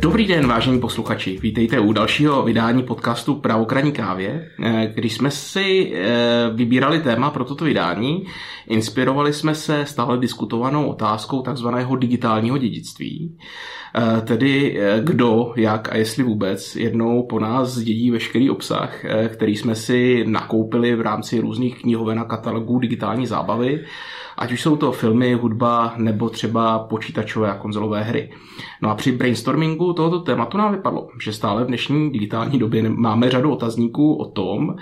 Dobrý den, vážení posluchači. Vítejte u dalšího vydání podcastu Pravokrajní kávě. Když jsme si vybírali téma pro toto vydání, inspirovali jsme se stále diskutovanou otázkou takzvaného digitálního dědictví. Tedy kdo, jak a jestli vůbec jednou po nás zdědí veškerý obsah, který jsme si nakoupili v rámci různých knihoven a katalogů digitální zábavy, ať už jsou to filmy, hudba nebo třeba počítačové a konzolové hry. No a při brainstormingu tohoto tématu nám vypadlo, že stále v dnešní digitální době máme řadu otazníků o tom,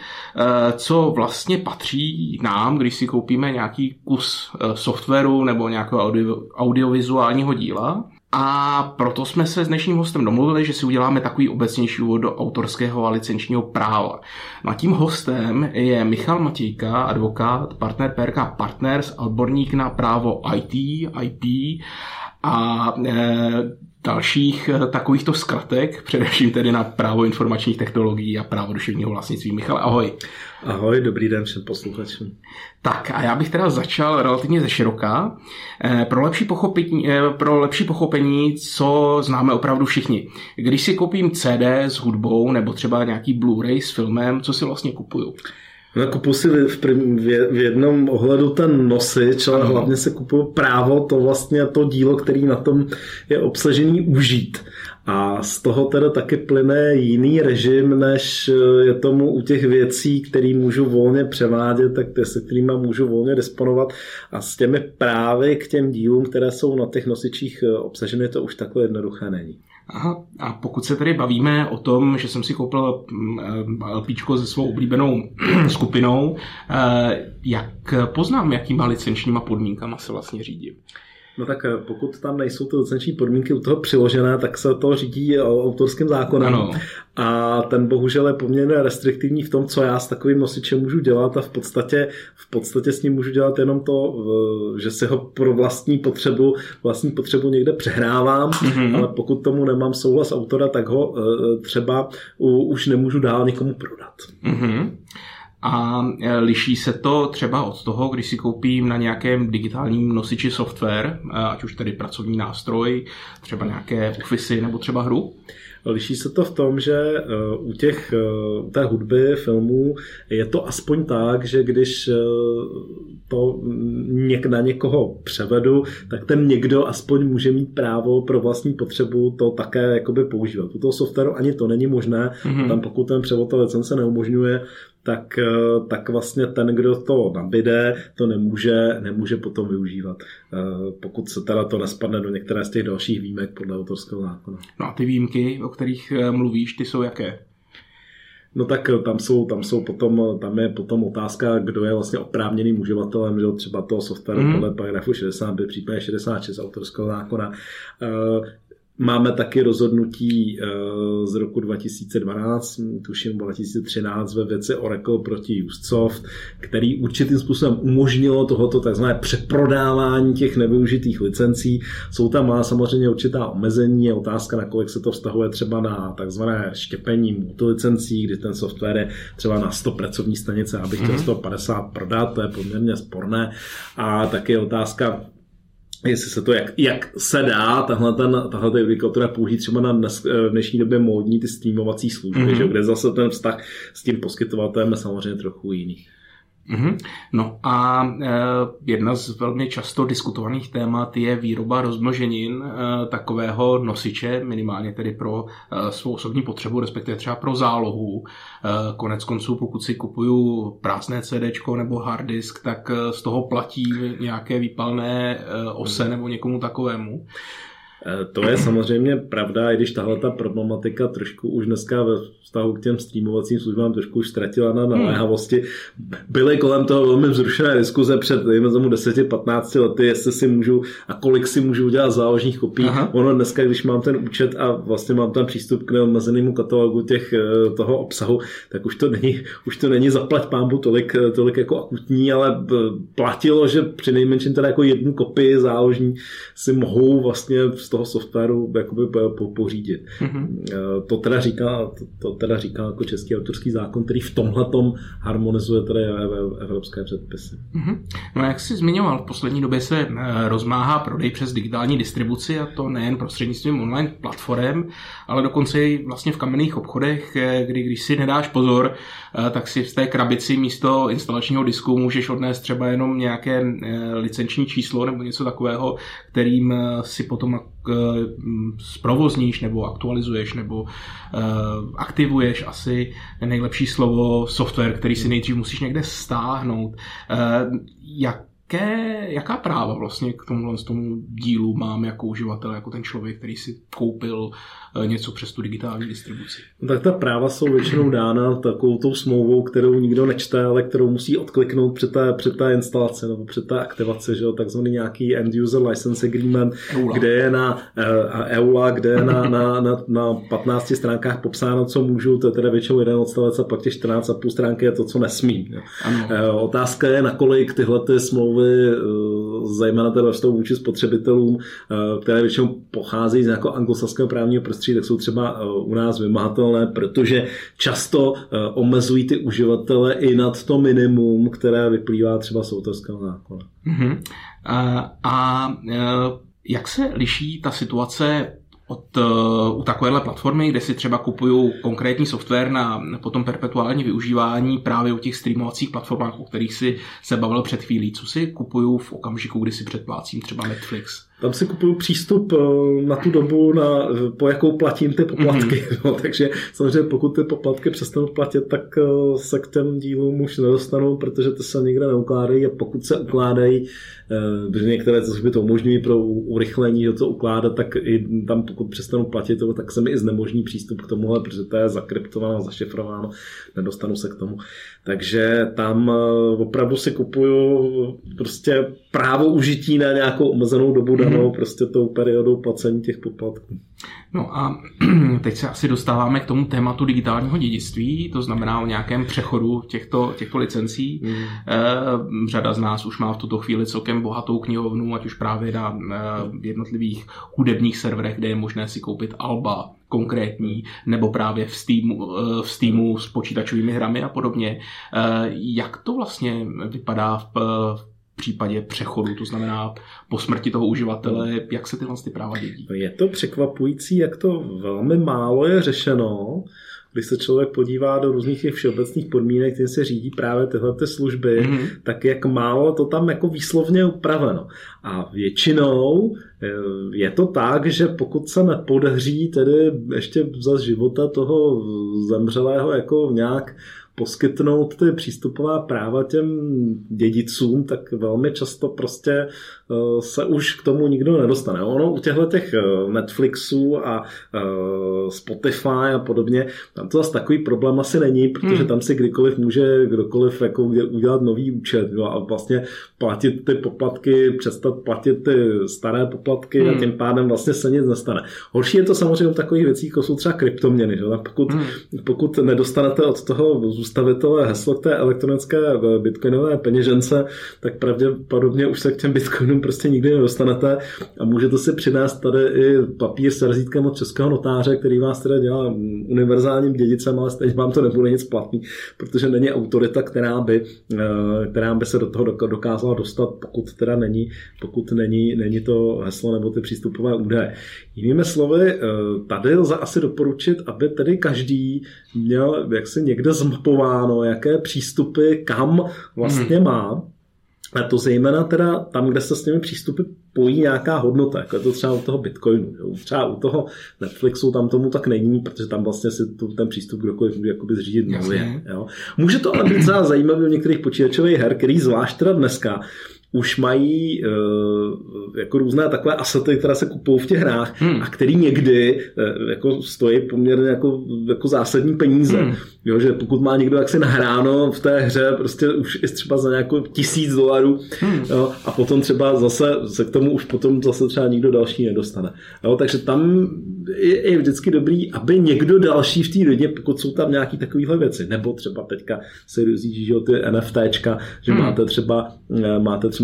co vlastně patří nám, když si koupíme nějaký kus softwaru nebo nějakého audiovizuálního díla. A proto jsme se s dnešním hostem domluvili, že si uděláme takový obecnější úvod do autorského a licenčního práva. No a tím hostem je Michal Matějka, advokát, partner PRK Partners, odborník na právo IT, IP a dalších takovýchto zkratek, především tedy na právo informačních technologií a právo duševního vlastnictví. Michale, ahoj. Ahoj, dobrý den všem posluchačům. Tak a já bych teda začal relativně ze široka. Pro lepší pochopení, co známe opravdu všichni. Když si koupím CD s hudbou nebo třeba nějaký Blu-ray s filmem, co si vlastně kupuju? No, kupuji si v jednom ohledu ten nosič, ale hlavně se kupuju právo, to vlastně to dílo, který na tom je obsažený, užít. A z toho teda taky plyne jiný režim, než je tomu u těch věcí, které můžu volně převádět, tak se kterými můžu volně disponovat. A s těmi právy k těm dílům, které jsou na těch nosičích obsažené, to už takhle jednoduché není. Aha, a pokud se tady bavíme o tom, že jsem si koupil LPčko se svou oblíbenou skupinou, jak poznám, jakýma licenčníma podmínkama se vlastně řídím? No tak pokud tam nejsou ty licenční podmínky u toho přiložené, tak se to řídí autorským zákonem. Ano. A ten bohužel je poměrně restriktivní v tom, co já s takovým nosičem můžu dělat, a v podstatě s ním můžu dělat jenom to, že si ho pro vlastní potřebu někde přehrávám, ale pokud tomu nemám souhlas autora, tak ho třeba už nemůžu dál nikomu prodat. Mm-hmm. A liší se to třeba od toho, když si koupím na nějakém digitálním nosiči software, ať už tedy pracovní nástroj, třeba nějaké ofisy nebo třeba hru? Liší se to v tom, že u té hudby, filmů je to aspoň tak, že když to na někoho převedu, tak ten někdo aspoň může mít právo pro vlastní potřebu to také jakoby používat. U toho softwaru ani to není možné, tam pokud ten převod ta licence neumožňuje, tak vlastně ten, kdo to nabíde, to nemůže potom využívat, pokud se teda to nespadne do některé z těch dalších výjimek podle autorského zákona. No a ty výjimky, o kterých mluvíš, ty jsou jaké? No tak tam je potom otázka, kdo je vlastně oprávněným uživatelem, že třeba toho softwaru podle paragrafu 65, případně 66 autorského zákona. Máme taky rozhodnutí z roku 2012, tuším 2013, ve věci Oracle proti JustSoft, který určitým způsobem umožnilo tohoto takzvané přeprodávání těch nevyužitých licencí. Jsou tam má samozřejmě určitá omezení, je otázka, nakolik se to vztahuje třeba na takzvané štěpení multilicencí, kdy ten software je třeba na 100 pracovní stanice, abych chtěl 150 prodat, to je poměrně sporné. A taky je otázka, jestli se to, jak se dá tahle judikatura použít třeba na dnešní době módní ty streamovací služby, že, kde zase ten vztah s tím poskytovatelem je samozřejmě trochu jiný. Mm-hmm. No a jedna z velmi často diskutovaných témat je výroba rozmnoženin takového nosiče, minimálně tedy pro svou osobní potřebu, respektive třeba pro zálohu. Konec konců, pokud si kupuju prázdné CDčko nebo hard disk, tak z toho platí nějaké výpalné ose nebo někomu takovému. To je samozřejmě pravda, i když tahle ta problematika trošku už dneska ve vztahu k těm streamovacím službám trošku už ztratila na naléhavosti. Byly kolem toho velmi vzrušené diskuze před 10-15 lety, jestli si můžu a kolik si můžu udělat záložních kopií. Ono dneska, když mám ten účet a vlastně mám tam přístup k neomezenému katalogu toho obsahu, tak už to není zaplať pámbu tolik jako akutní, ale platilo, že přinejmenším teda jako jednu kopii záložní si mohou vlastně toho softwaru jakoby pořídit. Mm-hmm. To teda říká jako český autorský zákon, který v tomhletom harmonizuje teda evropské předpisy. Mm-hmm. No a jak jsi zmiňoval, v poslední době se rozmáhá prodej přes digitální distribuci, a to nejen prostřednictvím online platform, ale dokonce i vlastně v kamenných obchodech, kdy když si nedáš pozor, tak si v té krabici místo instalačního disku můžeš odnést třeba jenom nějaké licenční číslo nebo něco takového, kterým si potom zprovozníš nebo aktualizuješ nebo aktivuješ, asi nejlepší slovo, software, který si nejdřív musíš někde stáhnout. Jaká práva vlastně k tomu dílu mám jako uživatel, jako ten člověk, který si koupil něco přes tu digitální distribuci? Tak ta práva jsou většinou dána takovou tou smlouvou, kterou nikdo nečte, ale kterou musí odkliknout při té instalaci nebo při té aktivaci, že jo, takzvaný nějaký end user license agreement, kde je na 15 stránkách popsáno, co můžu, to je teda většinou jeden odstavec a pak těch 14,5 stránky je to, co nesmím. Otázka je, nakolik tyhle smlouvy, zejména teda v tom vůči spotřebitelům, které většinou pocházejí z nějakého anglosaského právního prostředí, tak jsou třeba u nás vymahatelné, protože často omezují ty uživatele i nad to minimum, které vyplývá třeba z autorského zákona. Mm-hmm. Jak se liší ta situace u takovéhle platformy, kde si třeba kupuju konkrétní software na potom perpetuální využívání právě u těch streamovacích platformách, o kterých si se bavil před chvílí, co si kupuju v okamžiku, kdy si předplácím třeba Netflix? Tam si kupuju přístup na tu dobu, po jakou platím ty poplatky. Mm-hmm. No, takže samozřejmě pokud ty poplatky přestanou platit, tak se k těm dílům už nedostanou, protože ty se nikde neukládají, a pokud se ukládají, protože některé služby to umožňují pro urychlení, to ukládat, tak i tam pokud přestanou platit, tak se mi i znemožní přístup k tomuhle, protože to je zakryptováno, zašifrováno, nedostanu se k tomu. Takže tam opravdu si kupuju prostě právo užití na nějakou omezenou dobu danou, prostě tou periodou placení těch poplatků. No a teď se asi dostáváme k tomu tématu digitálního dědictví, to znamená o nějakém přechodu těchto licencí. Řada z nás už má v tuto chvíli celkem bohatou knihovnu, ať už právě na jednotlivých hudebních serverech, kde je možné si koupit alba konkrétní, nebo právě v Steamu s počítačovými hrami a podobně. Jak to vlastně vypadá v případě přechodu, to znamená po smrti toho uživatele, jak se tyhle práva dědí? Je to překvapující, jak to velmi málo je řešeno. Když se člověk podívá do různých těch všeobecných podmínek, kterým se řídí právě tyhle služby, tak jak málo to tam jako výslovně upraveno. A většinou je to tak, že pokud se nepodaří tedy ještě za života toho zemřelého jako nějak poskytnout ty přístupová práva těm dědicům, tak velmi často prostě se už k tomu nikdo nedostane. Ono u těchto těch Netflixů a Spotify a podobně, tam to zase takový problém asi není, protože tam si kdykoliv může kdokoliv jako udělat nový účet, jo, a vlastně platit ty poplatky, přestat platit ty staré poplatky a tím pádem vlastně se nic nestane. Horší je to samozřejmě u takových věcí, jako jsou třeba kryptoměny. Jo, pokud nedostanete od toho zůstavitele heslo k té elektronické bitcoinové peněžence, tak pravděpodobně už se k těm bitcoinům prostě nikdy nedostanete a můžete si přinést tady i papír s razítkem od českého notáře, který vás teda dělá univerzálním dědicem, ale stejně vám to nebude nic platný, protože není autorita, která by se do toho dokázala dostat, pokud není to heslo nebo ty přístupové údaje. Jinými slovy, tady lze asi doporučit, aby tedy každý měl jaksi někde zmapováno, jaké přístupy kam vlastně má. A to zejména teda tam, kde se s těmi přístupy pojí nějaká hodnota, jako je to třeba u toho Bitcoinu. Jo. Třeba u toho Netflixu tam tomu tak není, protože tam vlastně si ten přístup kdokoliv může jakoby zřídit nově. Jo. Může to ale být třeba zajímavé u některých počítačových her, který zvlášť teda dneska už mají jako různé takové asety, které se kupují v těch hrách a který někdy jako stojí poměrně jako zásadní peníze. Jo, že pokud má někdo jaksi nahráno v té hře prostě už i třeba za nějakou $1,000 jo, a potom třeba zase se k tomu už potom zase třeba nikdo další nedostane. Jo, takže tam je vždycky dobrý, aby někdo další v té rodině, pokud jsou tam nějaké takovéhle věci, nebo třeba teďka se rozjíždí, že ty NFTčka, že máte třeba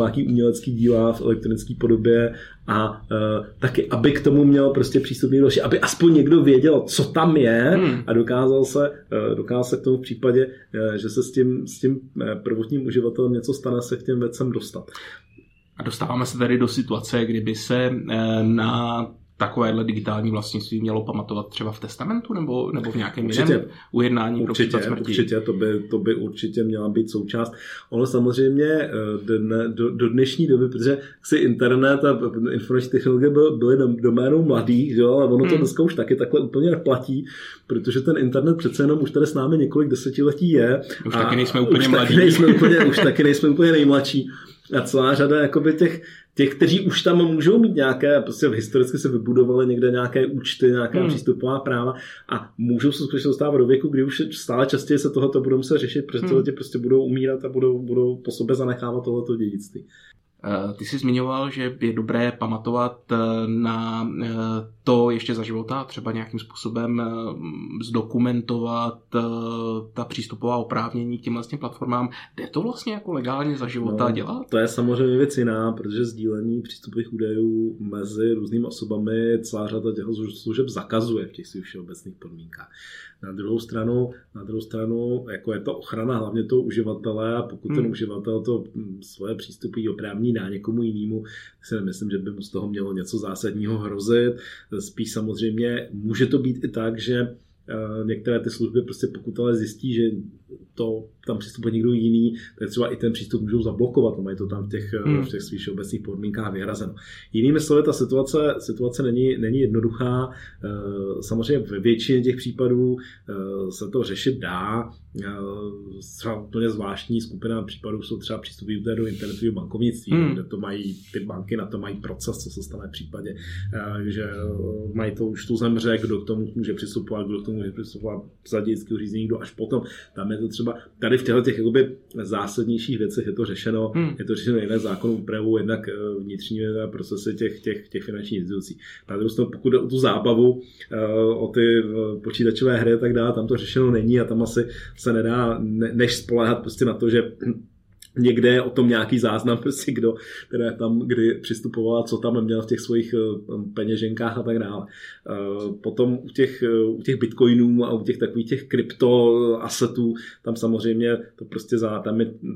nějaký umělecký díla v elektronické podobě a taky, aby k tomu měl prostě přístup někdo, aby aspoň někdo věděl, co tam je a dokázal se k tomu v případě, že se s tím prvotním uživatelem něco stane, se k těm věcem dostat. A dostáváme se tady do situace, kdyby se na takovéhle digitální vlastnictví mělo pamatovat třeba v testamentu nebo v nějakém jiném ujednání pro případ smrti. Určitě, to by určitě měla být součást. Ono samozřejmě do dnešní doby, protože si internet a informační technologie byly doménou mladých, jo, ale ono to dneska už taky takhle úplně neplatí, protože ten internet přece jenom už tady s námi několik desetiletí je. Už taky nejsme úplně mladí. Už taky nejsme úplně nejmladší. A celá řada jakoby těch, kteří už tam můžou mít nějaké, prostě historicky se vybudovaly někde nějaké účty, nějaká přístupová práva a můžou se skutečně dostávat do věku, kdy už stále častěji se tohoto budou muset řešit, protože tohle prostě budou umírat a budou po sobě zanechávat tohoto dědictví. Ty jsi zmiňoval, že je dobré pamatovat na to ještě za života, třeba nějakým způsobem zdokumentovat ta přístupová oprávnění k těm vlastně platformám. Jde to vlastně jako legálně za života dělat? To je samozřejmě věc jiná, protože sdílení přístupových údajů mezi různými osobami celá řada těch služeb zakazuje v těch svých všeobecných podmínkách. Na druhou stranu jako je to ochrana hlavně toho uživatele a pokud ten uživatel to svoje přístupy oprávní dá někomu jinému, si nemyslím, že by mu z toho mělo něco zásadního hrozit. Spíš samozřejmě může to být i tak, že některé ty služby prostě pokud ale zjistí, že to tam přistupuje někdo jiný, tak třeba i ten přístup můžou zablokovat, mají to tam v těch svých obecných podmínkách vyhrazeno. Jinými slovy, ta situace není jednoduchá. Samozřejmě ve většině těch případů se to řešit dá. Třeba úplně zvláštní skupina případů jsou třeba přístupy do internetového bankovnictví, kde to mají ty banky, na to mají proces, co se stane v případě, že mají to už tu zemře, kdo k tomu může přistupovat, za dědického řízení, kdo až potom. Tam je to třeba tady v těchto těch jakoby zásadnějších věcech je to řešeno, jednak zákonnou úpravou, jednak vnitřními procesy těch finančních institucí. Na druhou stranu, pokud jde o tu zábavu, o ty počítačové hry a tak dále, tam to řešeno není a tam asi se nedá než spoléhat prostě na to, že někde je o tom nějaký záznam, prostě kdo teda tam kdy přistupoval, co tam měl v těch svých peněženkách a tak dále. Potom u těch bitcoinů a u těch takových těch kryptoasetů, tam samozřejmě to prostě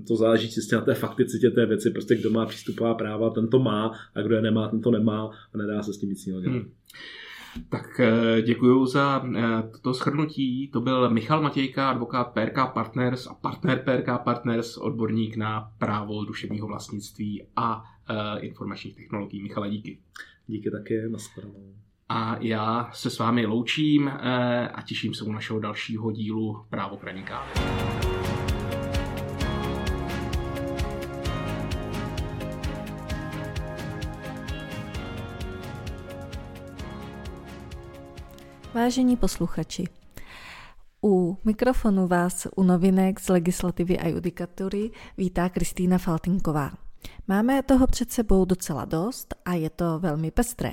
to záleží čistě na té fakticitě té věci, prostě kdo má přístupová práva, ten to má a kdo je nemá, ten to nemá a nedá se s tím nic jiného dělat. Tak děkuju za toto shrnutí. To byl Michal Matějka, advokát PRK Partners a partner PRK Partners, odborník na právo duševního vlastnictví a informačních technologií. Michale, díky. Díky také, nashledanou. A já se s vámi loučím a těším se u našeho dalšího dílu Právo kraníka. Vážení posluchači, u mikrofonu vás u novinek z legislativy a judikatury vítá Kristýna Faltinková. Máme toho před sebou docela dost a je to velmi pestré.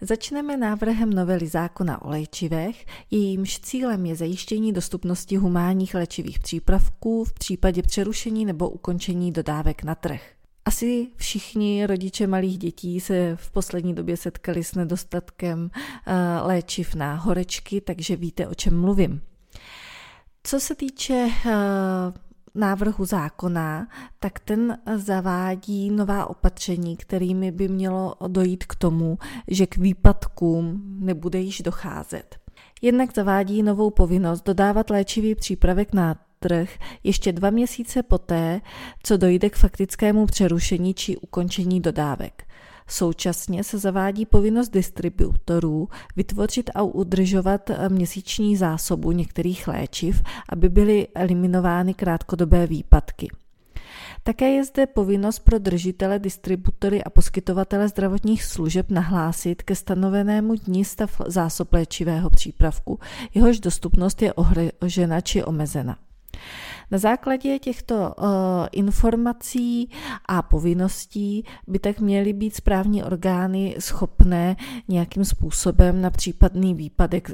Začneme návrhem novely zákona o léčivech, jejímž cílem je zajištění dostupnosti humánních léčivých přípravků v případě přerušení nebo ukončení dodávek na trh. Asi všichni rodiče malých dětí se v poslední době setkali s nedostatkem léčiv na horečky, takže víte, o čem mluvím. Co se týče návrhu zákona, tak ten zavádí nová opatření, kterými by mělo dojít k tomu, že k výpadkům nebude již docházet. Jednak zavádí novou povinnost dodávat léčivý přípravek na trh ještě 2 měsíce poté, co dojde k faktickému přerušení či ukončení dodávek. Současně se zavádí povinnost distributorů vytvořit a udržovat měsíční zásobu některých léčiv, aby byly eliminovány krátkodobé výpadky. Také je zde povinnost pro držitele, distributory a poskytovatele zdravotních služeb nahlásit ke stanovenému dni stav zásob léčivého přípravku, jehož dostupnost je ohrožena či omezena. Na základě těchto informací a povinností by tak měly být správní orgány schopné nějakým způsobem na případný výpadek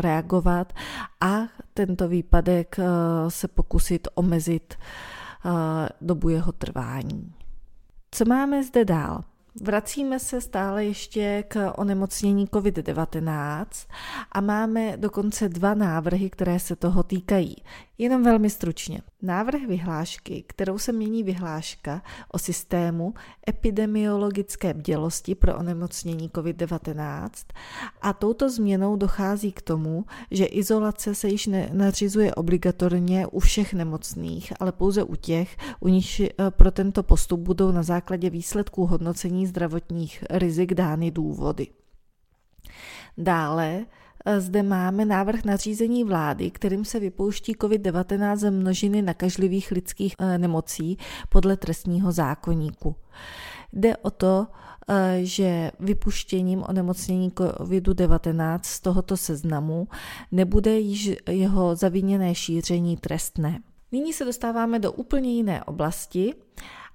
reagovat a tento výpadek se pokusit omezit dobu jeho trvání. Co máme zde dál? Vracíme se stále ještě k onemocnění COVID-19 a máme dokonce 2 návrhy, které se toho týkají. Jenom velmi stručně. Návrh vyhlášky, kterou se mění vyhláška o systému epidemiologické bdělosti pro onemocnění COVID-19 a touto změnou dochází k tomu, že izolace se již nenařizuje obligatorně u všech nemocných, ale pouze u těch, u nich pro tento postup budou na základě výsledků hodnocení zdravotních rizik dány důvody. Dále zde máme návrh nařízení vlády, kterým se vypouští COVID-19 ze množiny nakažlivých lidských nemocí podle trestního zákoníku. Jde o to, že vypuštěním onemocnění COVID-19 z tohoto seznamu nebude již jeho zaviněné šíření trestné. Nyní se dostáváme do úplně jiné oblasti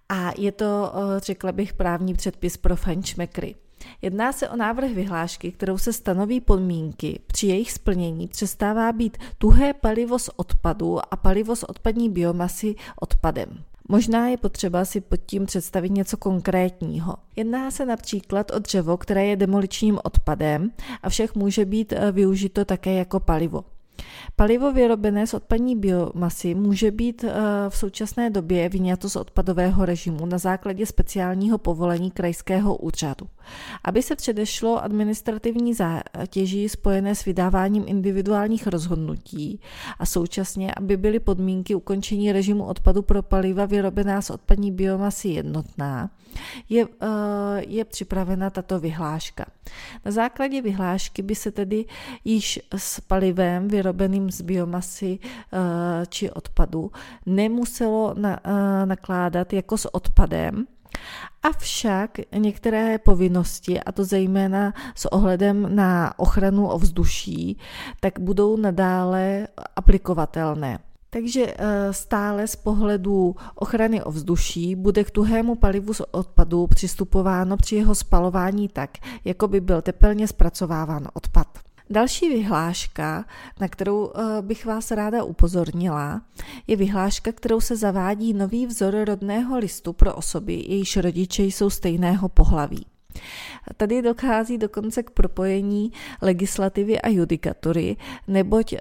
a je to, řekla bych, právní předpis pro fajnšmekry. Jedná se o návrh vyhlášky, kterou se stanoví podmínky, při jejich splnění přestává být tuhé palivo z odpadu a palivo z odpadní biomasy odpadem. Možná je potřeba si pod tím představit něco konkrétního. Jedná se například o dřevo, které je demoličním odpadem, avšak může být využito také jako palivo. Palivo vyrobené z odpadní biomasy může být v současné době vyňato z odpadového režimu na základě speciálního povolení krajského úřadu. Aby se předešlo administrativní zátěži spojené s vydáváním individuálních rozhodnutí a současně, aby byly podmínky ukončení režimu odpadu pro paliva vyrobená z odpadní biomasy jednotná, je připravena tato vyhláška. Na základě vyhlášky by se tedy již s palivem vyrobeným z biomasy či odpadu nemuselo nakládat jako s odpadem, avšak některé povinnosti, a to zejména s ohledem na ochranu ovzduší, tak budou nadále aplikovatelné. Takže stále z pohledu ochrany ovzduší bude k tuhému palivu z odpadu přistupováno při jeho spalování tak, jako by byl tepelně zpracováván odpad. Další vyhláška, na kterou bych vás ráda upozornila, je vyhláška, kterou se zavádí nový vzor rodného listu pro osoby, jejichž rodiče jsou stejného pohlaví. Tady dochází dokonce k propojení legislativy a judikatury, neboť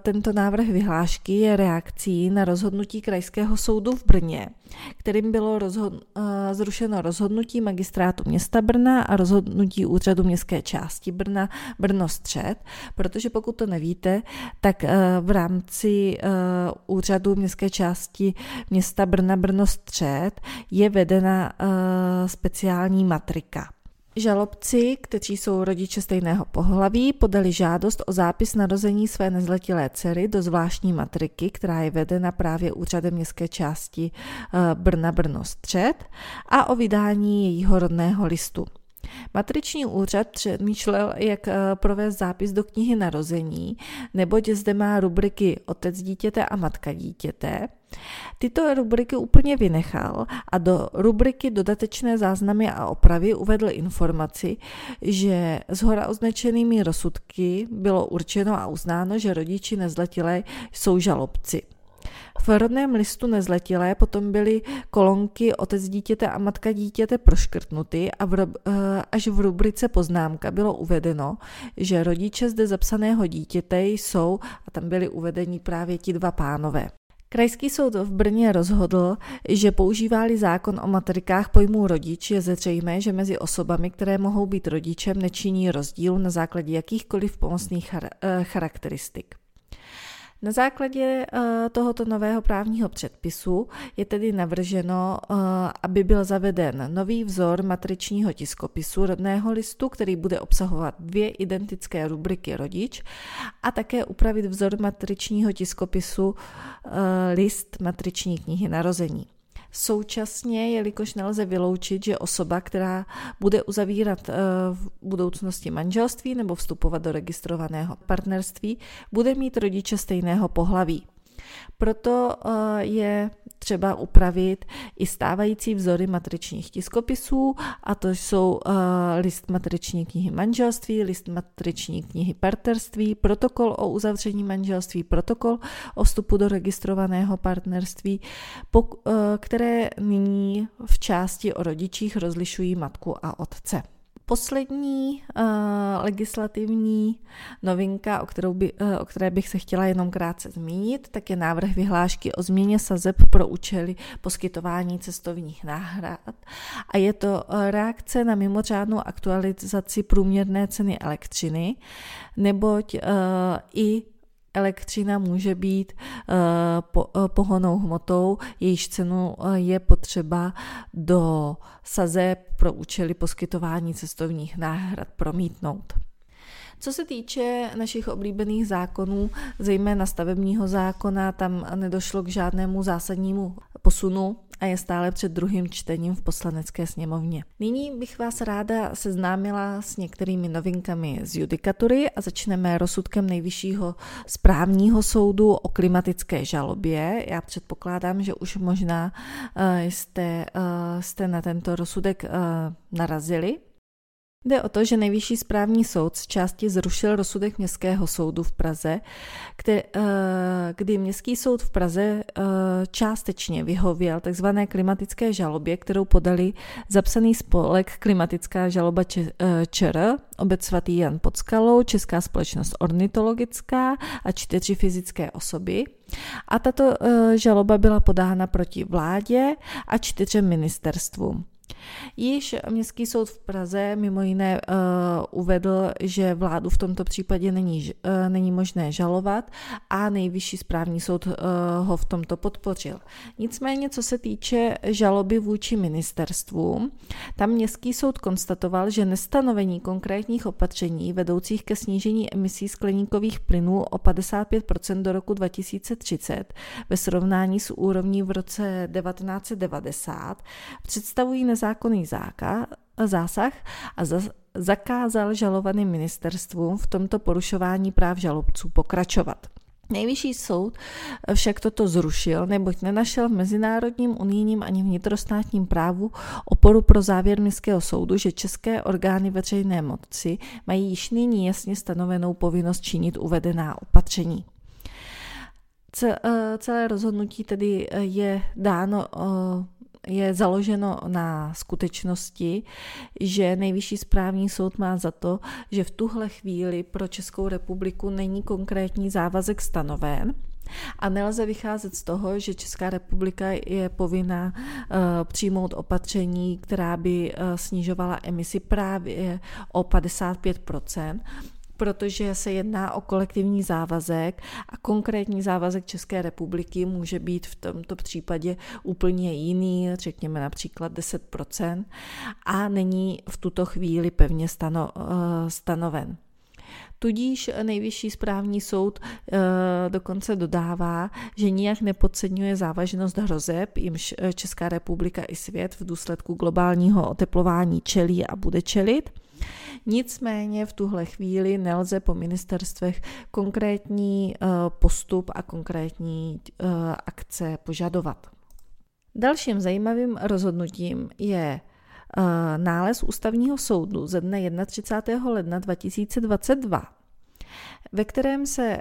tento návrh vyhlášky je reakcí na rozhodnutí Krajského soudu v Brně, kterým bylo zrušeno rozhodnutí magistrátu města Brna a rozhodnutí úřadu městské části Brna Brno-Střed, protože pokud to nevíte, tak v rámci úřadu městské části města Brna Brno-Střed je vedena speciální matrika. Žalobci, kteří jsou rodiče stejného pohlaví, podali žádost o zápis narození své nezletilé dcery do zvláštní matriky, která je vedena právě úřadem městské části Brna Brno-Střed, a o vydání jejího rodného listu. Matriční úřad přemýšlel, jak provést zápis do knihy narození, neboť zde má rubriky otec dítěte a matka dítěte. Tyto rubriky úplně vynechal a do rubriky dodatečné záznamy a opravy uvedl informaci, že shora označenými rozsudky bylo určeno a uznáno, že rodiči nezletilé jsou žalobci. V rodném listu nezletilé potom byly kolonky otec dítěte a matka dítěte proškrtnuty a až v rubrice poznámka bylo uvedeno, že rodiče zde zapsaného dítěte jsou, a tam byly uvedeni právě ti 2 pánové. Krajský soud v Brně rozhodl, že používá-li zákon o matrikách pojmů rodič, je zřejmé, že mezi osobami, které mohou být rodičem, nečiní rozdíl na základě jakýchkoliv pomocných charakteristik. Na základě tohoto nového právního předpisu je tedy navrženo, aby byl zaveden nový vzor matričního tiskopisu rodného listu, který bude obsahovat 2 identické rubriky rodič, a také upravit vzor matričního tiskopisu list matriční knihy narození. Současně, jelikož nelze vyloučit, že osoba, která bude uzavírat v budoucnosti manželství nebo vstupovat do registrovaného partnerství, bude mít rodiče stejného pohlaví. Proto je třeba upravit i stávající vzory matričních tiskopisů, a to jsou list matriční knihy manželství, list matriční knihy partnerství, protokol o uzavření manželství, protokol o vstupu do registrovaného partnerství, které nyní v části o rodičích rozlišují matku a otce. Poslední legislativní novinka, o které bych se chtěla jenom krátce zmínit, tak je návrh vyhlášky o změně sazeb pro účely poskytování cestovních náhrad. A je to reakce na mimořádnou aktualizaci průměrné ceny elektřiny, neboť i elektřina může být pohonou hmotou, jejíž cenu je potřeba do sazeb pro účely poskytování cestovních náhrad promítnout. Co se týče našich oblíbených zákonů, zejména stavebního zákona, tam nedošlo k žádnému zásadnímu posunu a je stále před druhým čtením v Poslanecké sněmovně. Nyní bych vás ráda seznámila s některými novinkami z judikatury a začneme rozsudkem Nejvyššího správního soudu o klimatické žalobě. Já předpokládám, že už možná jste na tento rozsudek narazili. Jde o to, že Nejvyšší správní soud z části zrušil rozsudek Městského soudu v Praze, kdy Městský soud v Praze částečně vyhověl tzv. Klimatické žalobě, kterou podali zapsaný spolek Klimatická žaloba ČR, obec sv. Jan pod Skalou, Česká společnost ornitologická a 4 fyzické osoby. A tato žaloba byla podána proti vládě a 4 ministerstvům. Již Městský soud v Praze mimo jiné uvedl, že vládu v tomto případě není možné žalovat a Nejvyšší správní soud ho v tomto podpořil. Nicméně, co se týče žaloby vůči ministerstvům, tam Městský soud konstatoval, že nestanovení konkrétních opatření vedoucích ke snížení emisí skleníkových plynů o 55% do roku 2030 ve srovnání s úrovní v roce 1990 představují nezákonný zásah a zakázal žalovaným ministerstvům v tomto porušování práv žalobců pokračovat. Nejvyšší soud však toto zrušil, neboť nenašel v mezinárodním, unijním ani vnitrostátním právu oporu pro závěr Městského soudu, že české orgány veřejné moci mají již nyní jasně stanovenou povinnost činit uvedená opatření. Celé rozhodnutí tedy je založeno na skutečnosti, že Nejvyšší správní soud má za to, že v tuhle chvíli pro Českou republiku není konkrétní závazek stanoven a nelze vycházet z toho, že Česká republika je povinna přijmout opatření, která by snižovala emisi právě o 55%, protože se jedná o kolektivní závazek a konkrétní závazek České republiky může být v tomto případě úplně jiný, řekněme například 10%, a není v tuto chvíli pevně stanoven. Tudíž Nejvyšší správní soud dokonce dodává, že nijak nepodceňuje závažnost hrozeb, jimž Česká republika i svět v důsledku globálního oteplování čelí a bude čelit. Nicméně v tuhle chvíli nelze po ministerstvech konkrétní postup a konkrétní akce požadovat. Dalším zajímavým rozhodnutím je nález Ústavního soudu ze dne 31. ledna 2022, ve kterém se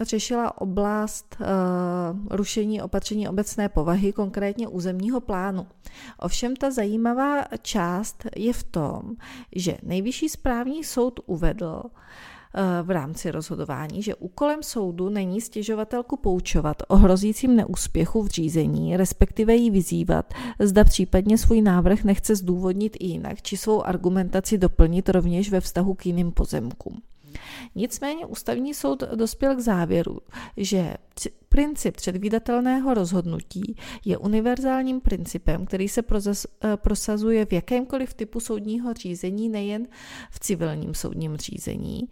řešila oblast rušení opatření obecné povahy, konkrétně územního plánu. Ovšem ta zajímavá část je v tom, že Nejvyšší správní soud uvedl v rámci rozhodování, že úkolem soudu není stěžovatelku poučovat o hrozícím neúspěchu v řízení, respektive ji vyzývat, zda případně svůj návrh nechce zdůvodnit i jinak, či svou argumentaci doplnit rovněž ve vztahu k jiným pozemkům. Nicméně Ústavní soud dospěl k závěru, že princip předvídatelného rozhodnutí je univerzálním principem, který se prosazuje v jakémkoliv typu soudního řízení, nejen v civilním soudním řízení.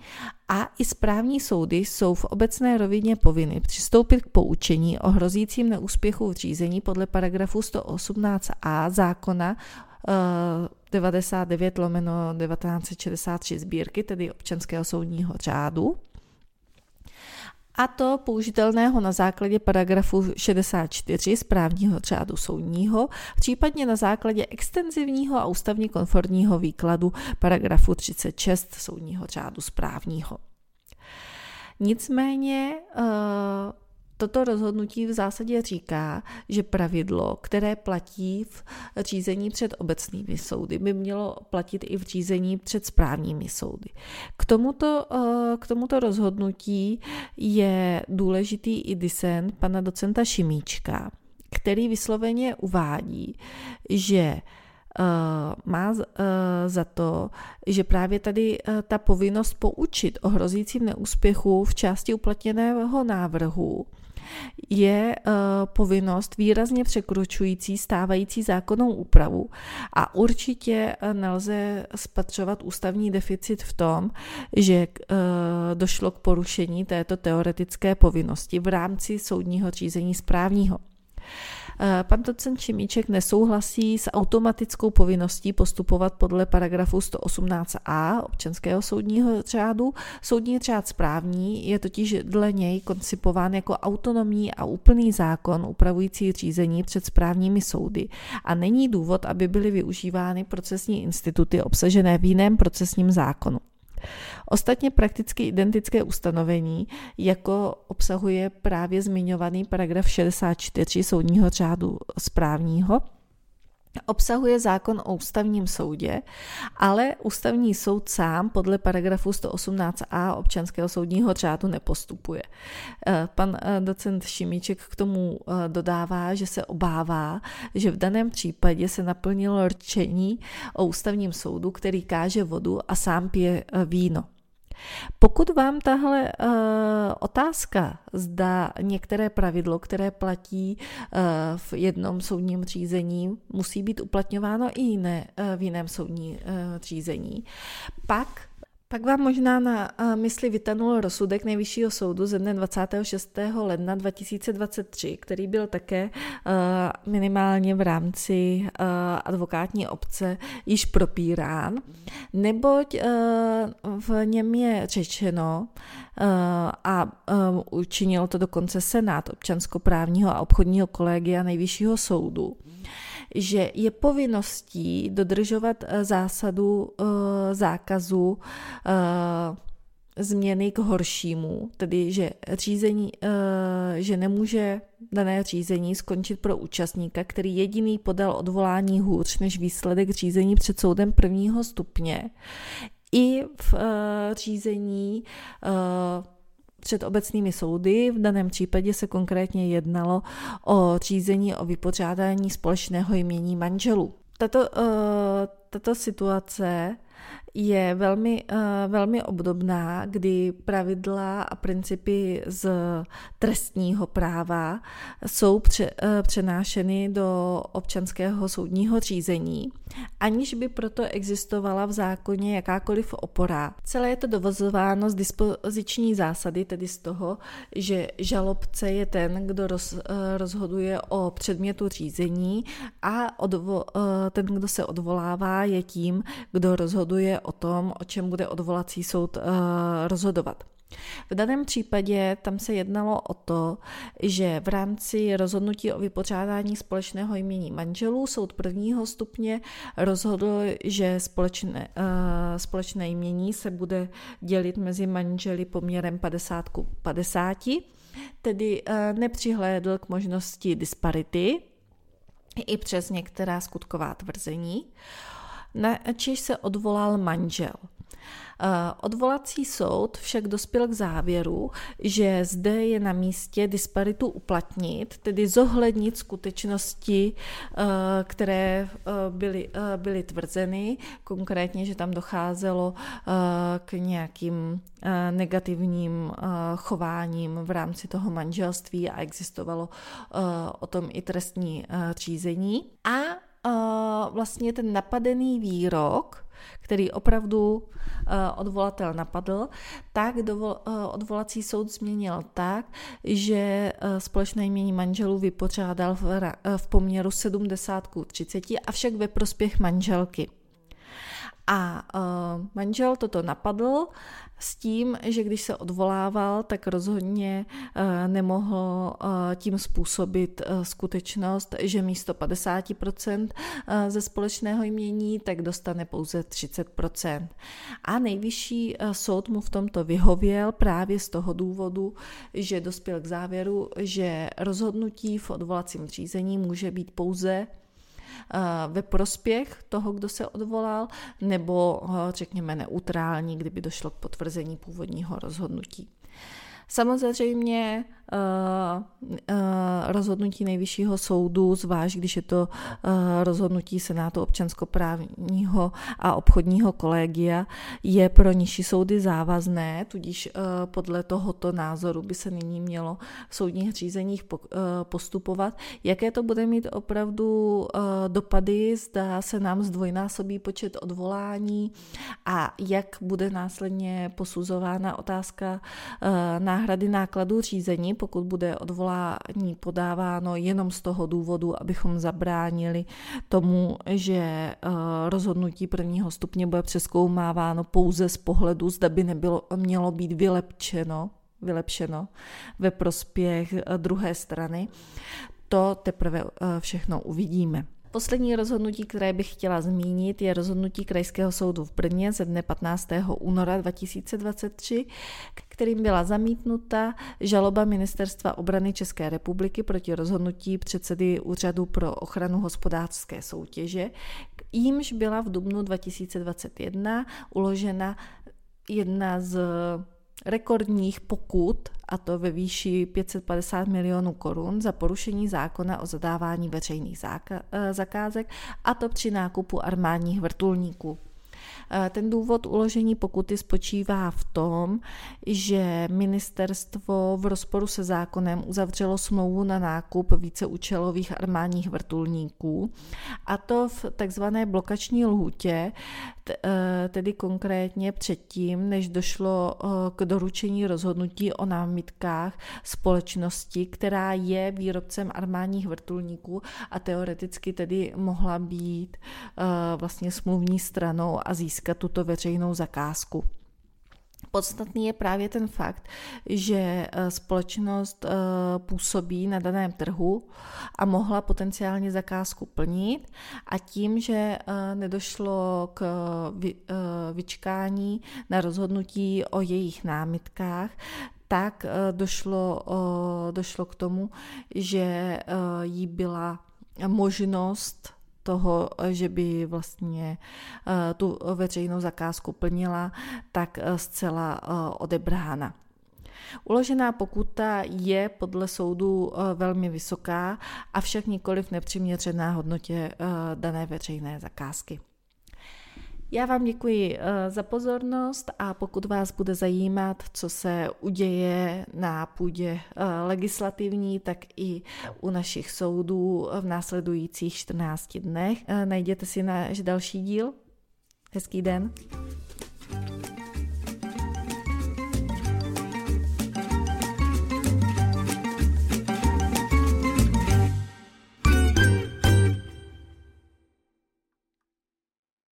A i správní soudy jsou v obecné rovině povinny přistoupit k poučení o hrozícím neúspěchu v řízení podle paragrafu 118a zákona 99/1963 sbírky, tedy občanského soudního řádu. a to použitelného na základě paragrafu 64 správního řádu soudního, případně na základě extenzivního a ústavně konformního výkladu paragrafu 36 soudního řádu správního. Nicméně toto rozhodnutí v zásadě říká, že pravidlo, které platí v řízení před obecnými soudy, by mělo platit i v řízení před správními soudy. K tomuto rozhodnutí je důležitý i disent pana docenta Šimíčka, který vysloveně uvádí, že má za to, že právě tady ta povinnost poučit o hrozícím neúspěchu v části uplatněného návrhu je povinnost výrazně překročující stávající zákonnou úpravu a určitě nelze spatřovat ústavní deficit v tom, že došlo k porušení této teoretické povinnosti v rámci soudního řízení správního. Pan docent Šimíček nesouhlasí s automatickou povinností postupovat podle paragrafu 118a občanského soudního řádu. Soudní řád správní je totiž dle něj koncipován jako autonomní a úplný zákon upravující řízení před správními soudy a není důvod, aby byly využívány procesní instituty obsažené v jiném procesním zákonu. Ostatně prakticky identické ustanovení, jako obsahuje právě zmiňovaný paragraf 64 soudního řádu správního, obsahuje zákon o ústavním soudě, ale ústavní soud sám podle paragrafu 118a občanského soudního řádu nepostupuje. Pan docent Šimíček k tomu dodává, že se obává, že v daném případě se naplnilo rčení o ústavním soudu, který káže vodu a sám pije víno. Pokud vám tahle otázka, zda některé pravidlo, které platí v jednom soudním řízení, musí být uplatňováno i v jiném soudním řízení, pak vám možná na mysli vytanul rozsudek Nejvyššího soudu ze dne 26. ledna 2023, který byl také minimálně v rámci advokátní obce již propírán, neboť v něm je řečeno, a učinil to dokonce Senát občanskoprávního a obchodního kolegia Nejvyššího soudu, že je povinností dodržovat zásadu zákazu změny k horšímu, tedy že nemůže dané řízení skončit pro účastníka, který jediný podal odvolání hůř než výsledek řízení před soudem prvního stupně, i v řízení před obecnými soudy. V daném případě se konkrétně jednalo o řízení o vypořádání společného jmění manželů. Tato situace je velmi obdobná, kdy pravidla a principy z trestního práva jsou přenášeny do občanského soudního řízení, aniž by proto existovala v zákoně jakákoliv opora. Celé je to dovozováno z dispoziční zásady, tedy z toho, že žalobce je ten, kdo rozhoduje o předmětu řízení a ten, kdo se odvolává, je tím, kdo rozhoduje o tom, o čem bude odvolací soud rozhodovat. V daném případě tam se jednalo o to, že v rámci rozhodnutí o vypořádání společného jmění manželů soud prvního stupně rozhodl, že společné jmění se bude dělit mezi manželi poměrem 50:50, tedy nepřihlédl k možnosti disparity i přes některá skutková tvrzení, načež se odvolal manžel. Odvolací soud však dospěl k závěru, že zde je na místě disparitu uplatnit, tedy zohlednit skutečnosti, které byly tvrzeny, konkrétně, že tam docházelo k nějakým negativním chováním v rámci toho manželství a existovalo o tom i trestní řízení. A vlastně ten napadený výrok, který opravdu odvolatel napadl, tak odvolací soud změnil tak, že společné jmění manželů vypořádal v poměru 70:30, avšak ve prospěch manželky. A manžel toto napadl s tím, že když se odvolával, tak rozhodně nemohl tím způsobit skutečnost, že místo 50% ze společného jmění, tak dostane pouze 30%. A nejvyšší soud mu v tomto vyhověl právě z toho důvodu, že dospěl k závěru, že rozhodnutí v odvolacím řízení může být pouze ve prospěch toho, kdo se odvolal, nebo řekněme neutrální, kdyby došlo k potvrzení původního rozhodnutí. Samozřejmě rozhodnutí nejvyššího soudu, zvlášť když je to rozhodnutí Senátu občanskoprávního a obchodního kolegia, je pro nižší soudy závazné, tudíž podle tohoto názoru by se nyní mělo v soudních řízeních postupovat. Jaké to bude mít opravdu dopady, zda se nám zdvojnásobí počet odvolání a jak bude následně posuzována otázka náhrady nákladů řízení, pokud bude odvolání podáváno jenom z toho důvodu, abychom zabránili tomu, že rozhodnutí prvního stupně bude přezkoumáváno pouze z pohledu, zda by mělo být vylepšeno ve prospěch druhé strany. To teprve všechno uvidíme. Poslední rozhodnutí, které bych chtěla zmínit, je rozhodnutí Krajského soudu v Brně ze dne 15. února 2023, kterým byla zamítnuta žaloba Ministerstva obrany České republiky proti rozhodnutí předsedy Úřadu pro ochranu hospodářské soutěže, jímž byla v dubnu 2021 uložena jedna z rekordních pokut, a to ve výši 550 milionů korun za porušení zákona o zadávání veřejných zakázek, a to při nákupu armádních vrtulníků. Ten důvod uložení pokuty spočívá v tom, že ministerstvo v rozporu se zákonem uzavřelo smlouvu na nákup víceúčelových armádních vrtulníků, a to v takzvané blokační lhůtě, tedy konkrétně předtím, než došlo k doručení rozhodnutí o námitkách společnosti, která je výrobcem armádních vrtulníků a teoreticky tedy mohla být vlastně smluvní stranou a získat tuto veřejnou zakázku. Podstatný je právě ten fakt, že společnost působí na daném trhu a mohla potenciálně zakázku plnit, a tím, že nedošlo k vyčkání na rozhodnutí o jejich námitkách, tak došlo k tomu, že jí byla možnost toho, že by vlastně tu veřejnou zakázku plnila, tak zcela odebrána. Uložená pokuta je podle soudu velmi vysoká, avšak nikoli v nepřiměřené hodnotě dané veřejné zakázky. Já vám děkuji za pozornost, a pokud vás bude zajímat, co se uděje na půdě legislativní, tak i u našich soudů v následujících 14 dnech, najděte si náš další díl. Hezký den.